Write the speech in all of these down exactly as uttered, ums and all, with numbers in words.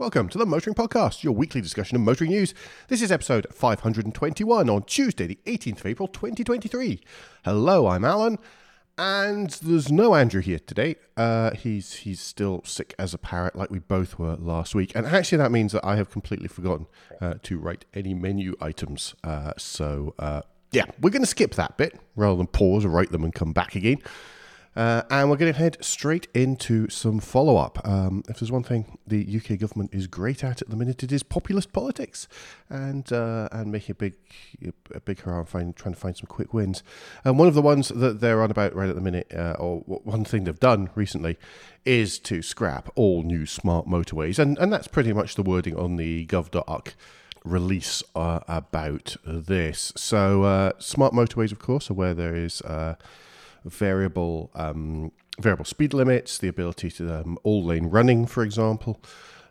Welcome to the Motoring Podcast, your weekly discussion of motoring news. This is episode five hundred twenty-one on Tuesday, the eighteenth of April, twenty twenty-three. Hello, I'm Alan, and there's no Andrew here today. Uh, he's he's still sick as a parrot, like we both were last week. And actually, that means that I have completely forgotten uh, to write any menu items. Uh, so, uh, yeah, we're going to skip that bit rather than pause, write them, and come back again. Uh, and we're going to head straight into some follow-up. Um, if there's one thing the U K government is great at at the minute, it is populist politics, and uh, and making a big a big hurrah and find, trying to find some quick wins. And one of the ones that they're on about right at the minute, uh, or one thing they've done recently, is to scrap all new smart motorways, and and that's pretty much the wording on the gov dot org release uh, about this. So uh, smart motorways, of course, are where there is. Uh, Variable um, variable speed limits, the ability to um, all lane running, for example,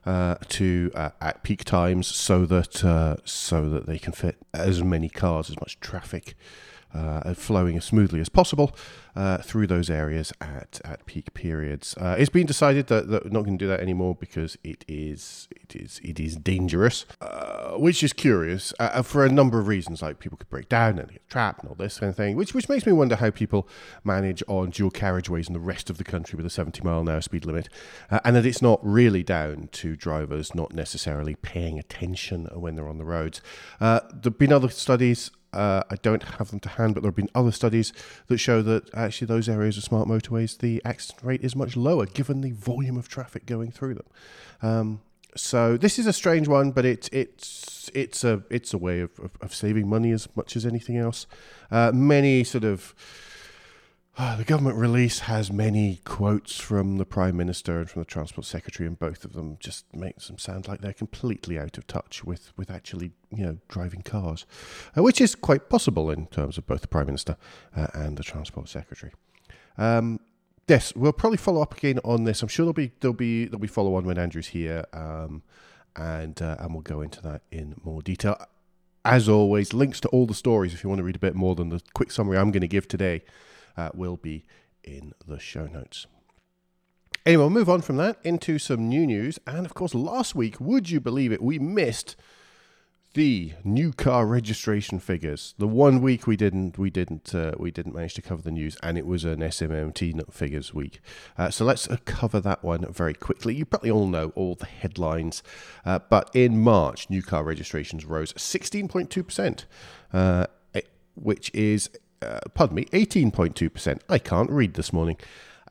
uh, to uh, at peak times, so that uh, so that they can fit as many cars, as much traffic, uh, flowing as smoothly as possible uh, through those areas at at peak periods. Uh, it's been decided that, that we're not going to do that anymore because it is it is it is dangerous, uh, which is curious uh, for a number of reasons. Like people could break down and get trapped and all this kind of thing, which which makes me wonder how people manage on dual carriageways in the rest of the country with a seventy mile an hour speed limit, uh, and that it's not really down to drivers not necessarily paying attention when they're on the roads. Uh, there've been other studies. Uh, I don't have them to hand, but there have been other studies that show that actually those areas of smart motorways, the accident rate is much lower given the volume of traffic going through them. Um, so this is a strange one, but it, it's it's a it's a way of, of, of saving money as much as anything else. Uh, many sort of... Uh, the government release has many quotes from the Prime Minister and from the Transport Secretary, and both of them just make them sound like they're completely out of touch with, with actually, you know, driving cars, uh, which is quite possible in terms of both the Prime Minister uh, and the Transport Secretary. Um, yes, we'll probably follow up again on this. I'm sure there'll be there'll be there'll be follow on when Andrew's here, um, and uh, and we'll go into that in more detail. As always, links to all the stories if you want to read a bit more than the quick summary I'm going to give today. Uh, will be in the show notes. Anyway, we'll move on from that into some new news. And of course, last week, would you believe it, we missed the new car registration figures. The one week we didn't, we didn't, uh, we didn't manage to cover the news, and it was an S M M T figures week. Uh, so let's uh, cover that one very quickly. You probably all know all the headlines, uh, but in March, new car registrations rose sixteen point two percent, uh, which is Uh, pardon me, eighteen point two percent. I can't read this morning.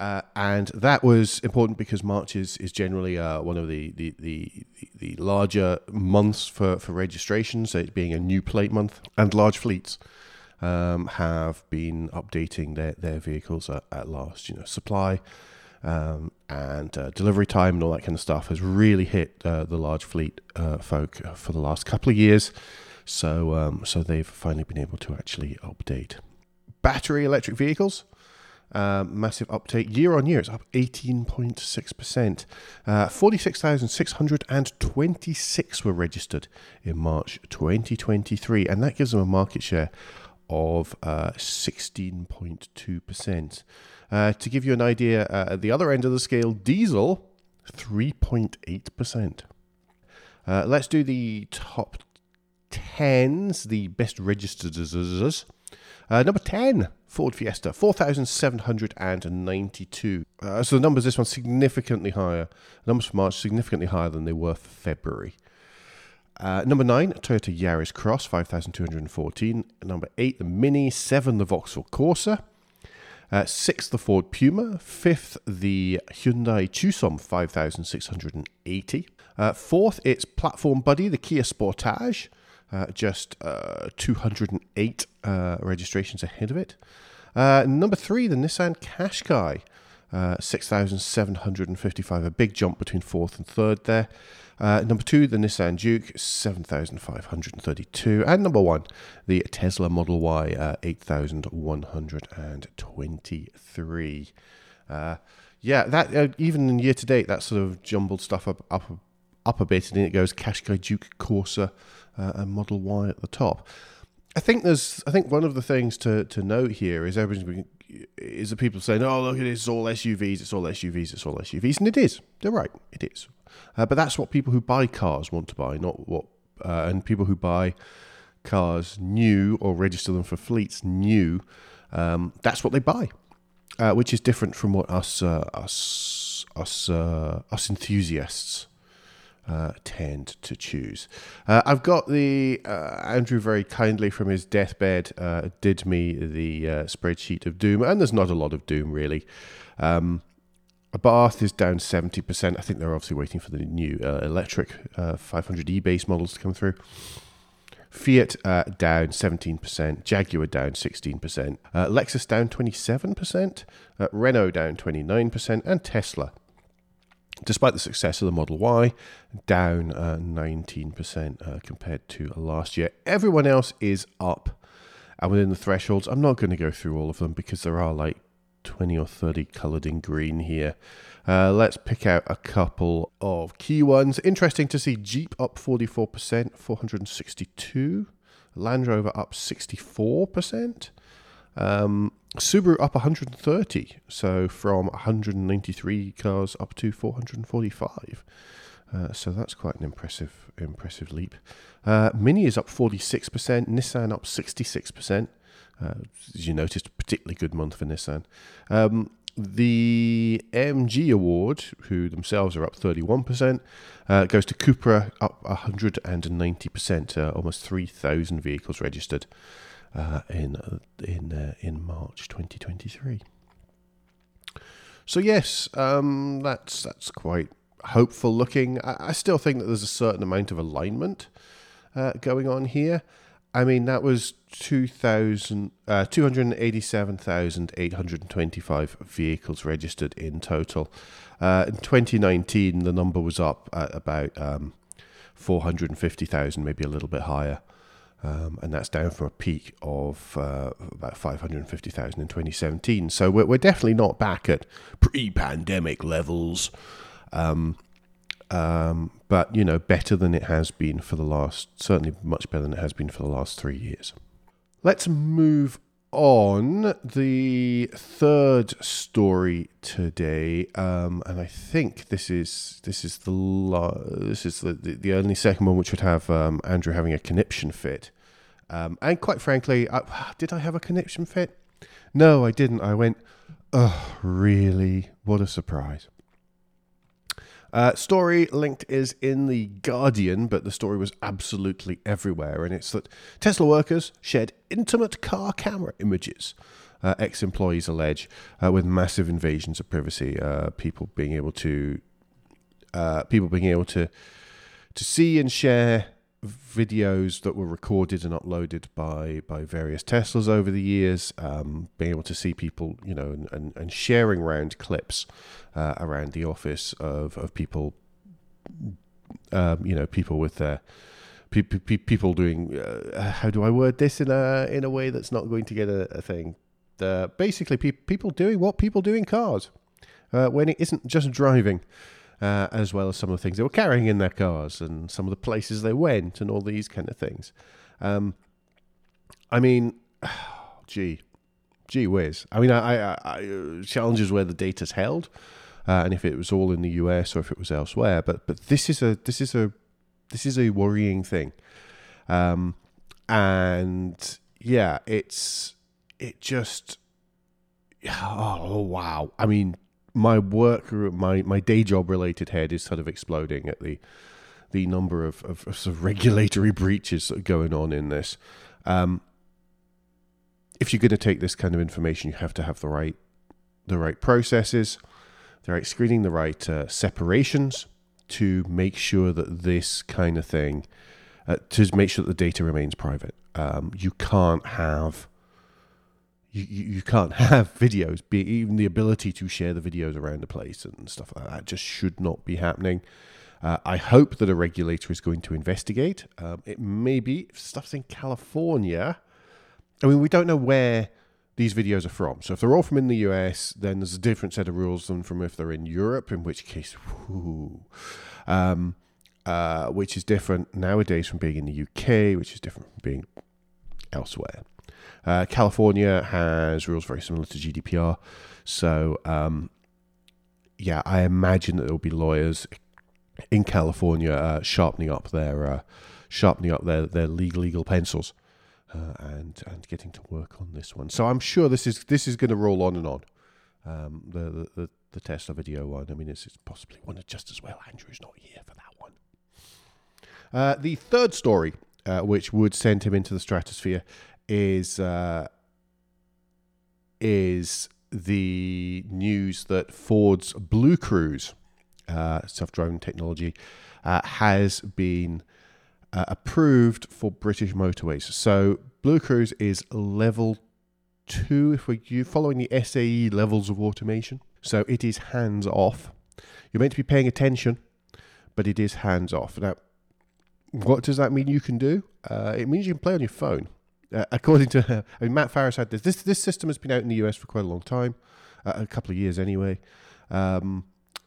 Uh, and that was important because March is, is generally uh, one of the, the, the, the larger months for, for registrations, it being a new plate month. And large fleets um, have been updating their, their vehicles at, at last. You know, supply um, and uh, delivery time and all that kind of stuff has really hit uh, the large fleet uh, folk for the last couple of years. So, um, so they've finally been able to actually update. Battery electric vehicles, uh, massive uptake year on year. It's up eighteen point six percent. Uh, forty-six thousand six hundred twenty-six were registered in March twenty twenty-three, and that gives them a market share of uh, sixteen point two percent. Uh, to give you an idea, uh, at the other end of the scale, diesel, three point eight percent. Uh, let's do the top tens, the best registered. Uh, number ten, Ford Fiesta, four thousand seven hundred ninety-two. Uh, so the numbers, this one significantly higher. The numbers for March significantly higher than they were for February. Uh, number nine, Toyota Yaris Cross, five thousand two hundred fourteen. Number eight, the Mini. Seven, the Vauxhall Corsa. Uh, six, the Ford Puma. Fifth, the Hyundai Tucson, five thousand six hundred eighty. Uh, fourth, its platform buddy, the Kia Sportage. Uh, just uh, two hundred eight uh, registrations ahead of it. Uh, number three, the Nissan Qashqai, uh, six thousand seven hundred fifty-five, a big jump between fourth and third there. Uh, number two, the Nissan Juke, seven thousand five hundred thirty-two. And number one, the Tesla Model Y, uh, eight thousand one hundred twenty-three. Uh, yeah, that uh, even in year to date, that sort of jumbled stuff up up. up a bit, and in it goes Qashqai, Juke, Corsa, uh, and Model Y at the top. I think there's. I think one of the things to, to note here is everything is the people saying, "Oh, look, it's all S U Vs, it's all S U Vs, it's all S U Vs," and it is. They're right, it is. Uh, but that's what people who buy cars want to buy, not what uh, and people who buy cars new or register them for fleets new, um, that's what they buy, uh, which is different from what us uh, us us uh, us enthusiasts uh, tend to choose. Uh, I've got the uh, Andrew very kindly from his deathbed uh, did me the uh, spreadsheet of doom, and there's not a lot of doom really. Um, Bath is down seventy percent. I think they're obviously waiting for the new uh, electric uh, five hundred E base models to come through. Fiat uh, down seventeen percent. Jaguar down sixteen percent. Uh, Lexus down twenty-seven percent. Uh, Renault down twenty-nine percent. And Tesla, despite the success of the Model Y, down uh, nineteen percent uh, compared to last year. Everyone else is up and within the thresholds. I'm not going to go through all of them because there are like twenty or thirty coloured in green here. Uh, let's pick out a couple of key ones. Interesting to see Jeep up forty-four percent, four hundred sixty-two. Land Rover up sixty-four percent. Um, Subaru up one hundred thirty, so from one hundred ninety-three cars up to four hundred forty-five. Uh, so that's quite an impressive, impressive leap. Uh, Mini is up forty-six percent, Nissan up sixty-six percent. Uh, as you noticed, a particularly good month for Nissan. Um, the M G award, who themselves are up thirty-one percent, uh, goes to Cupra, up one hundred ninety percent, uh, almost three thousand vehicles registered uh, in in uh, in March twenty twenty-three. So yes, um, that's that's quite hopeful looking. I, I still think that there's a certain amount of alignment uh, going on here. I mean, that was two thousand, uh, two hundred eighty-seven thousand eight hundred twenty-five vehicles registered in total. Uh, in twenty nineteen, the number was up at about um, four hundred fifty thousand, maybe a little bit higher. Um, and that's down from a peak of uh, about five hundred fifty thousand in twenty seventeen. So we're, we're definitely not back at pre-pandemic levels. Um Um, but, you know, better than it has been for the last, certainly much better than it has been for the last three years. Let's move on. The third story today, um, and I think this is this is the la- this is the, the, the only second one which would have um, Andrew having a conniption fit. Um, and quite frankly, I, did I have a conniption fit? No, I didn't. I went, oh, really? What a surprise. Uh, story linked is in the Guardian, but the story was absolutely everywhere, and it's that Tesla workers shared intimate car camera images, uh, ex-employees allege, uh, with massive invasions of privacy. Uh, people being able to, uh, people being able to, to see and share videos that were recorded and uploaded by by various Teslas over the years, um, being able to see people, you know, and, and, and sharing round clips uh, around the office of of people, um, you know, people with their pe- pe- people doing. Uh, how do I word this in a in a way that's not going to get a, a thing? Uh, basically, pe- people doing what people do in cars uh, when it isn't just driving. Uh, as well as some of the things they were carrying in their cars and some of the places they went and all these kind of things. Um, I mean, oh, gee, gee whiz. I mean, I, I, I challenges where the data's held, uh, and if it was all in the U S or if it was elsewhere. But but this is a this is a this is a worrying thing, um, and yeah, it's it just oh wow. I mean. My work, my, my day job related head is sort of exploding at the the number of, of, of, sort of regulatory breaches that are going on in this. Um, if you're going to take this kind of information, you have to have the right the right processes, the right screening, the right uh, separations to make sure that this kind of thing, uh, to make sure that the data remains private. Um, you can't have. You, you can't have videos, be even the ability to share the videos around the place and stuff like that just should not be happening. Uh, I hope that a regulator is going to investigate. Um, it may be stuff's in California. I mean, we don't know where these videos are from. So if they're all from in the U S, then there's a different set of rules than from if they're in Europe, in which case, whoo, um, uh, which is different nowadays from being in the U K, which is different from being elsewhere. Uh, California has rules very similar to G D P R, so um, yeah, I imagine that there will be lawyers in California uh, sharpening up their uh, sharpening up their their legal legal pencils uh, and and getting to work on this one. So I'm sure this is this is going to roll on and on. Um, the, the the the Tesla video one. I mean, it's, it's possibly one of just as well. Andrew's not here for that one. Uh, the third story, uh, which would send him into the stratosphere, is uh, is the news that Ford's BlueCruise uh, self-driving technology uh, has been uh, approved for British motorways. So BlueCruise is level two, if we're following the S A E levels of automation. So it is hands-off. You're meant to be paying attention, but it is hands-off. Now, what does that mean you can do? Uh, it means you can play on your phone. Uh, according to uh, I mean, Matt Farah had this. this. This system has been out in the U S for quite a long time, uh, a couple of years anyway. Um,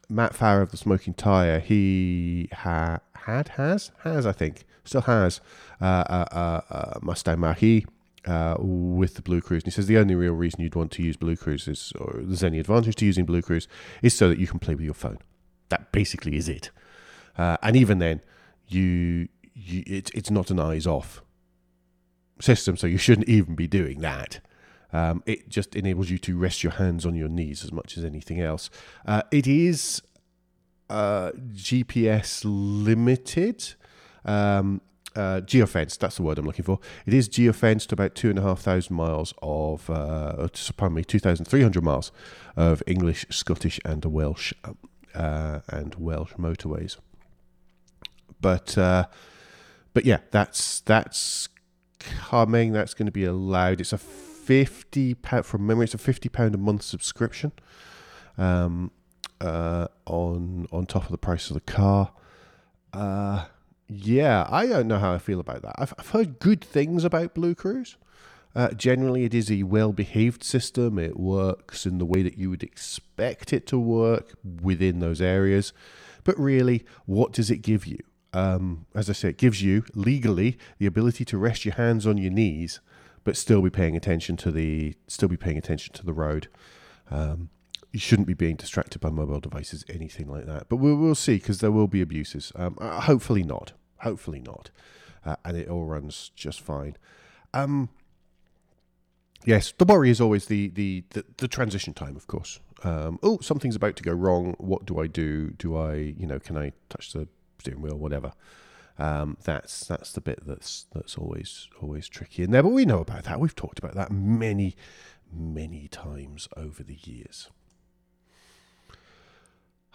Matt Farah of The Smoking Tire, he ha- had, has, has, I think, still has uh, uh, uh, uh, Mustang Mach-E uh, with the BlueCruise. And he says the only real reason you'd want to use BlueCruise is, or there's any advantage to using BlueCruise, is so that you can play with your phone. That basically is it. Uh, and even then, you, you it, it's not an eyes off system, so you shouldn't even be doing that. Um, it just enables you to rest your hands on your knees as much as anything else. Uh, it is uh, G P S limited, um, uh, geofenced. That's the word I'm looking for. It is geofenced to about two and a half thousand miles of, uh, pardon me, two thousand three hundred miles of English, Scottish, and Welsh uh, and Welsh motorways. But uh, but yeah, that's that's. coming. That's going to be allowed. It's a fifty pound from memory. It's a fifty pound a month subscription, um, uh, on on top of the price of the car. Uh, yeah, I don't know how I feel about that. I've, I've heard good things about BlueCruise. Uh, generally, it is a well-behaved system. It works in the way that you would expect it to work within those areas. But really, what does it give you? Um, as I say, it gives you legally the ability to rest your hands on your knees, but still be paying attention to the still be paying attention to the road. Um, you shouldn't be being distracted by mobile devices, anything like that. But we'll, we'll see, because there will be abuses. Um, uh, hopefully not. Hopefully not. Uh, and it all runs just fine. Um, yes, the worry is always the the the, the transition time, of course. Um, oh, something's about to go wrong. What do I do? Do I, you know, can I touch the steering wheel, whatever. Um, that's that's the bit that's that's always always tricky in there. But we know about that. We've talked about that many, many times over the years.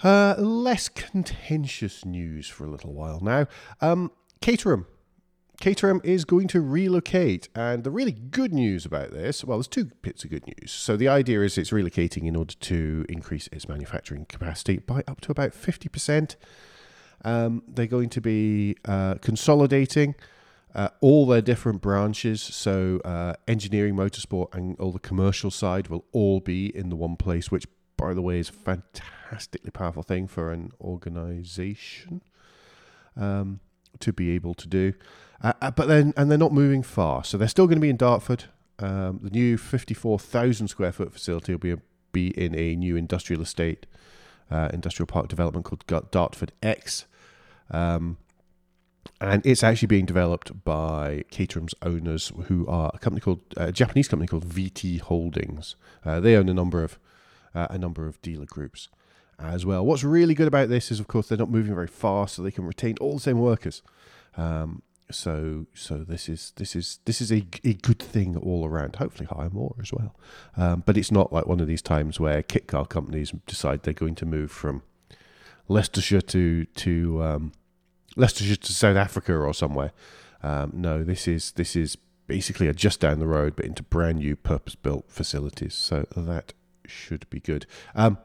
Uh, less contentious news for a little while now. Um, Caterham. Caterham is going to relocate. And the really good news about this, well, there's two bits of good news. So the idea is it's relocating in order to increase its manufacturing capacity by up to about fifty percent. Um, they're going to be uh, consolidating uh, all their different branches. So uh, engineering, motorsport, and all the commercial side will all be in the one place, which, by the way, is a fantastically powerful thing for an organization um, to be able to do. Uh, but then, and they're not moving far. So they're still going to be in Dartford. Um, the new fifty-four thousand square foot facility will be, a, be in a new industrial estate. Uh, industrial park development called Dartford X, um, and it's actually being developed by Caterham's owners, who are a company called uh, a Japanese company called V T Holdings. Uh, they own a number of uh, a number of dealer groups as well. What's really good about this is, of course, they're not moving very fast, so they can retain all the same workers. Um, so, so this is this is this is a, a good thing all around. Hopefully, hire more as well. Um, but it's not like one of these times where kit car companies decide they're going to move from Leicestershire to to um, Leicestershire to South Africa or somewhere. Um, no, this is this is basically a just down the road, but into brand new purpose built facilities. So that should be good. Um,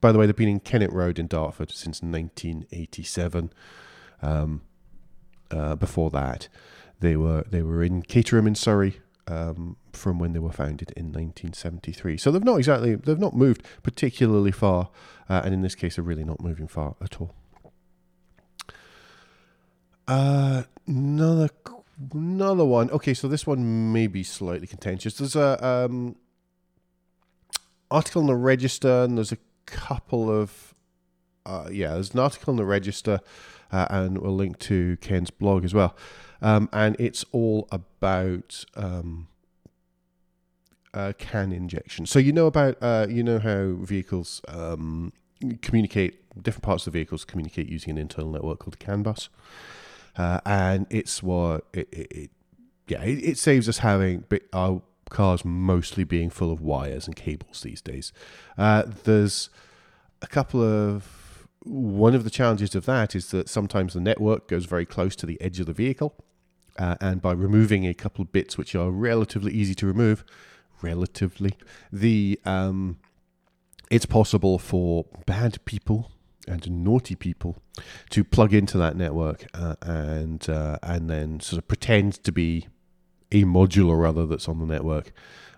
by the way, they've been in Kennet Road in Dartford since nineteen eighty-seven. Um, Uh, before that, they were they were in Caterham in Surrey um, from when they were founded in nineteen seventy-three. So they've not exactly they've not moved particularly far, uh, and in this case, they're really not moving far at all. Uh, another another one. Okay, so this one may be slightly contentious. There's a um, article in the Register, and there's a couple of uh, yeah, there's an article in The Register, uh, and we'll link to Ken's blog as well. Um, and it's all about um, uh, C A N injection. So you know about, uh, you know how vehicles um, communicate, different parts of the vehicles communicate using an internal network called a C A N bus. Uh, and it's what, it, it, it yeah, it, it saves us having our cars mostly being full of wires and cables these days. Uh, there's a couple of, one of the challenges of that is that sometimes the network goes very close to the edge of the vehicle, uh, and by removing a couple of bits which are relatively easy to remove, relatively, the um, it's possible for bad people and naughty people to plug into that network uh, and uh, and then sort of pretend to be a module or other that's on the network,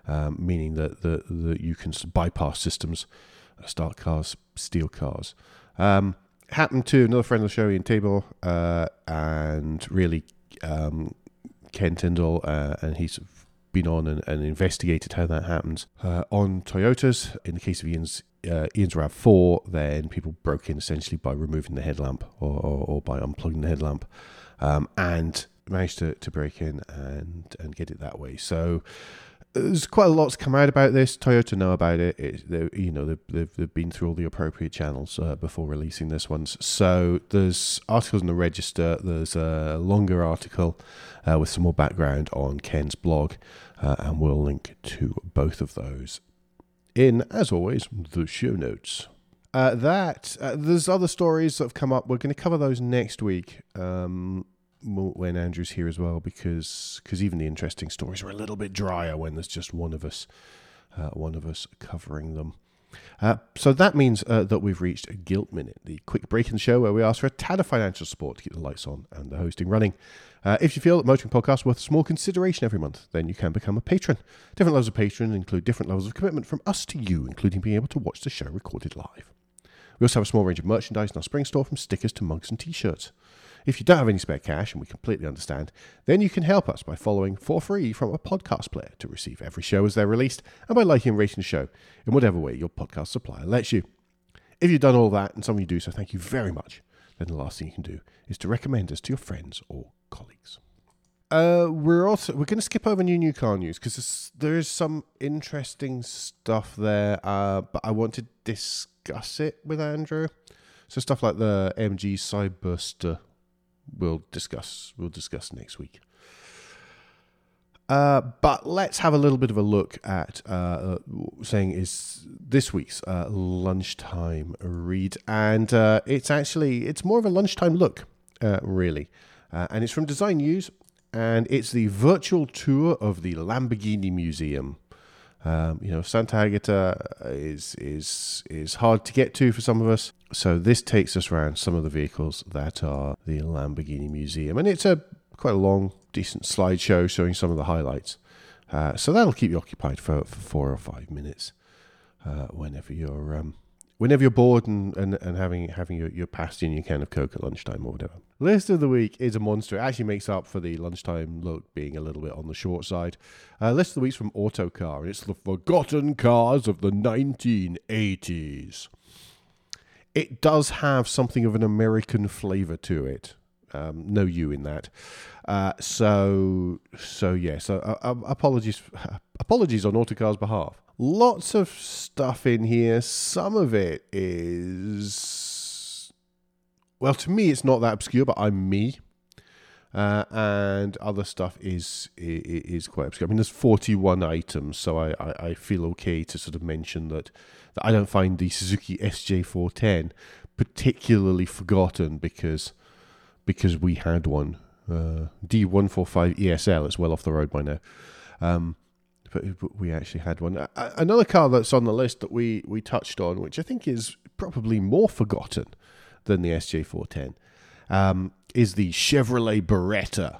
um, meaning that that that you can bypass systems, start cars, steal cars. Um, happened to another friend of the show, Ian Tabor, uh, and really um, Ken Tyndall, uh, and he's been on and, and investigated how that happens. Uh, on Toyotas, in the case of Ian's uh, Ian's RAV four, then people broke in essentially by removing the headlamp or, or, or by unplugging the headlamp, um, and managed to, to break in and, and get it that way. So there's quite a lot's come out about this. Toyota know about it. it they, you know, they've, they've, they've been through all the appropriate channels uh, before releasing this one. So there's articles in The Register. There's a longer article uh, with some more background on Ken's blog, uh, and we'll link to both of those in, as always, the show notes. Uh, that uh, there's other stories that have come up. We're going to cover those next week. Um, when Andrew's here as well, because because even the interesting stories are a little bit drier when there's just one of us uh, one of us covering them. Uh, so that means uh, that we've reached a Guilt Minute, the quick break in the show where we ask for a tad of financial support to keep the lights on and the hosting running. Uh, if you feel that Motoring Podcast is worth a small consideration every month, then you can become a patron. Different levels of patron include different levels of commitment from us to you, including being able to watch the show recorded live. We also have a small range of merchandise in our spring store, from stickers to mugs and t-shirts. If you don't have any spare cash, and we completely understand, then you can help us by following for free from a podcast player to receive every show as they're released, and by liking and rating the show in whatever way your podcast supplier lets you. If you've done all that, and some of you do, so thank you very much, then the last thing you can do is to recommend us to your friends or colleagues. Uh, we're also we're going to skip over new new car news because there is some interesting stuff there, uh, but I want to discuss it with Andrew. So stuff like the M G Cyberster, We'll discuss. We'll discuss next week. Uh, but let's have a little bit of a look at uh, saying is this week's uh, lunchtime read, and uh, it's actually it's more of a lunchtime look, uh, really, uh, and it's from Design News, and it's the virtual tour of the Lamborghini Museum. Um, you know, Santa Agata is is is hard to get to for some of us, so this takes us around some of the vehicles that are the Lamborghini Museum, and it's a quite a long, decent slideshow showing some of the highlights. Uh, so that'll keep you occupied for, for four or five minutes uh, whenever you're um, whenever you're bored and, and, and having having your, your pasty and your can of Coke at lunchtime or whatever. List of the week is a monster. It actually makes up for the lunchtime look being a little bit on the short side. Uh, list of the week's from Autocar, and it's the forgotten cars of the nineteen eighties. It does have something of an American flavour to it. Um, no you in that. Uh, so, so yes. Yeah, so, uh, uh, apologies, uh, apologies on Autocar's behalf. Lots of stuff in here. Some of it is... well, to me, it's not that obscure, but I'm me, uh, and other stuff is, is is quite obscure. I mean, there's forty-one items, so I, I, I feel okay to sort of mention that, that I don't find the Suzuki S J four ten particularly forgotten because because we had one, uh, D one forty-five E S L. It's well off the road by now, um, but, but we actually had one. Another car that's on the list that we we touched on, which I think is probably more forgotten than the S J four ten, um, is the Chevrolet Beretta.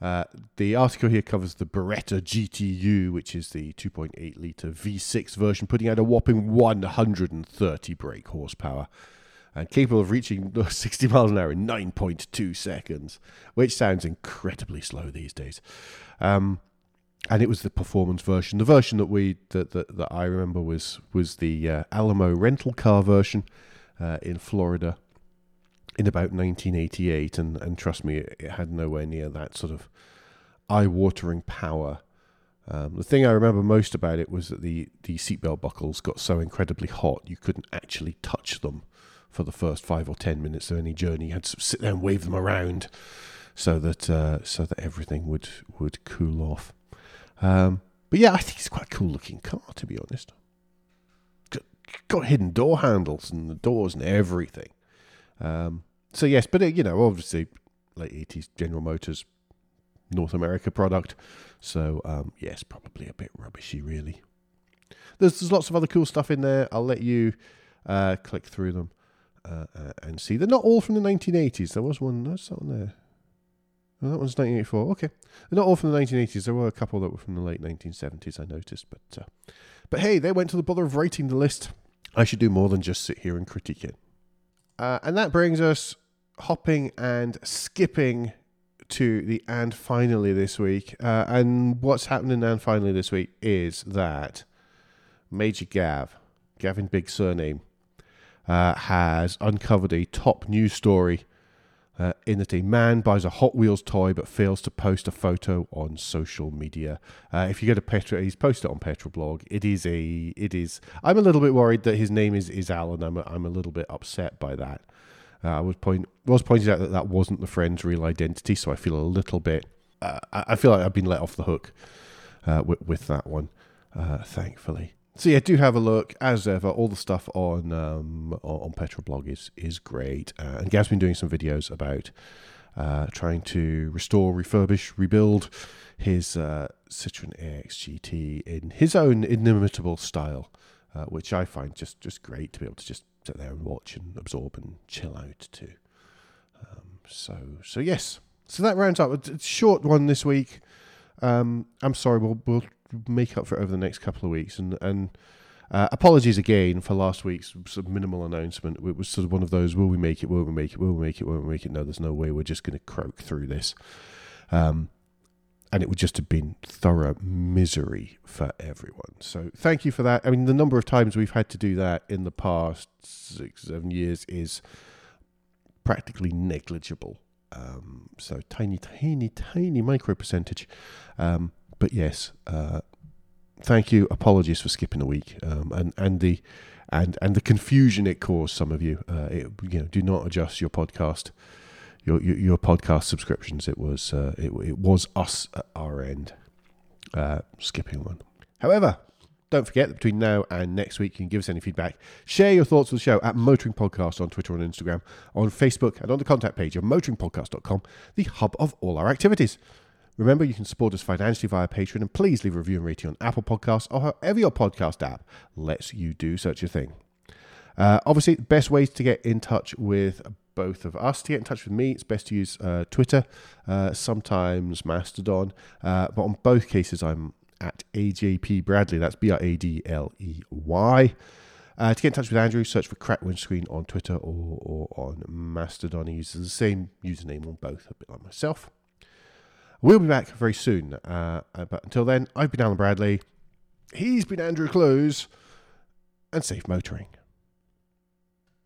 Uh, the article here covers the Beretta G T U, which is the two point eight litre V six version, putting out a whopping one hundred thirty brake horsepower and capable of reaching sixty miles an hour in nine point two seconds, which sounds incredibly slow these days. Um, and it was the performance version. The version that we that that, that I remember was was the uh, Alamo rental car version. uh, in Florida in about nineteen eighty-eight, and, and trust me, it, it had nowhere near that sort of eye-watering power. Um, the thing I remember most about it was that the, the seatbelt buckles got so incredibly hot you couldn't actually touch them for the first five or ten minutes of any journey. You had to sit there and wave them around so that uh, so that everything would, would cool off. Um, but yeah, I think it's quite a cool-looking car, to be honest. Got, got hidden door handles and the doors and everything. Um, so yes, but it, you know, obviously late eighties General Motors North America product. So um, yes, probably a bit rubbishy, really. There's, there's lots of other cool stuff in there. I'll let you uh, click through them uh, uh, and see. They're not all from the nineteen eighties. There was one. There's that one there. Well, that one's nineteen eighty-four. Okay, they're not all from the nineteen eighties. There were a couple that were from the late nineteen seventies. I noticed, but uh, but hey, they went to the bother of writing the list. I should do more than just sit here and critique it. Uh, and that brings us hopping and skipping to the and finally this week. Uh, and what's happening and finally this week is that Major Gav, Gavin Big Surname, uh, has uncovered a top news story uh, in that a man buys a Hot Wheels toy but fails to post a photo on social media. Uh, if you go to Petrol, he's posted it on Petrol Blog. It is a, it is, I'm a little bit worried that his name is, is Alan. I'm a, I'm a little bit upset by that. Uh, I was point was pointed out that that wasn't the friend's real identity, so I feel a little bit. Uh, I feel like I've been let off the hook uh, with, with that one, uh, thankfully. So yeah, do have a look as ever. All the stuff on um, on Petrol Blog is is great, uh, and Gav's been doing some videos about uh, trying to restore, refurbish, rebuild his uh, Citroen A X G T in his own inimitable style, uh, which I find just just great to be able to just sit there and watch and absorb and chill out too. Um, so, so yes. So that rounds up. It's a short one this week. Um, I'm sorry. We'll we'll make up for it over the next couple of weeks. And and uh, apologies again for last week's sort of minimal announcement. It was sort of one of those: will we make it? Will we make it? Will we make it? Will we make it? No, there's no way. We're just going to croak through this. Um, and it would just have been thorough misery for everyone. So thank you for that. I mean, the number of times we've had to do that in the past six, seven years is practically negligible. Um, so tiny, tiny, tiny micro percentage. Um, but yes, uh, thank you. Apologies for skipping a week um, and, and the and and the confusion it caused some of you. Uh, it, you know, do not adjust your podcast. Your, your your podcast subscriptions. It was uh, it, it was us at our end uh, skipping one. However, don't forget that between now and next week, you can give us any feedback. Share your thoughts with the show at Motoring Podcast on Twitter and Instagram, on Facebook, and on the contact page of motoring podcast dot com, the hub of all our activities. Remember, you can support us financially via Patreon, and please leave a review and rating on Apple Podcasts or however your podcast app lets you do such a thing. Uh, obviously, the best ways to get in touch with both of us. To get in touch with me, it's best to use uh, Twitter, uh, sometimes Mastodon, uh, but on both cases I'm at A J P Bradley, that's B R A D L E Y. Uh, to get in touch with Andrew, search for Crack Windscreen on Twitter or, or on Mastodon. He uses the same username on both, a bit like myself. We'll be back very soon, uh, but until then, I've been Alan Bradley, he's been Andrew Close, and safe motoring.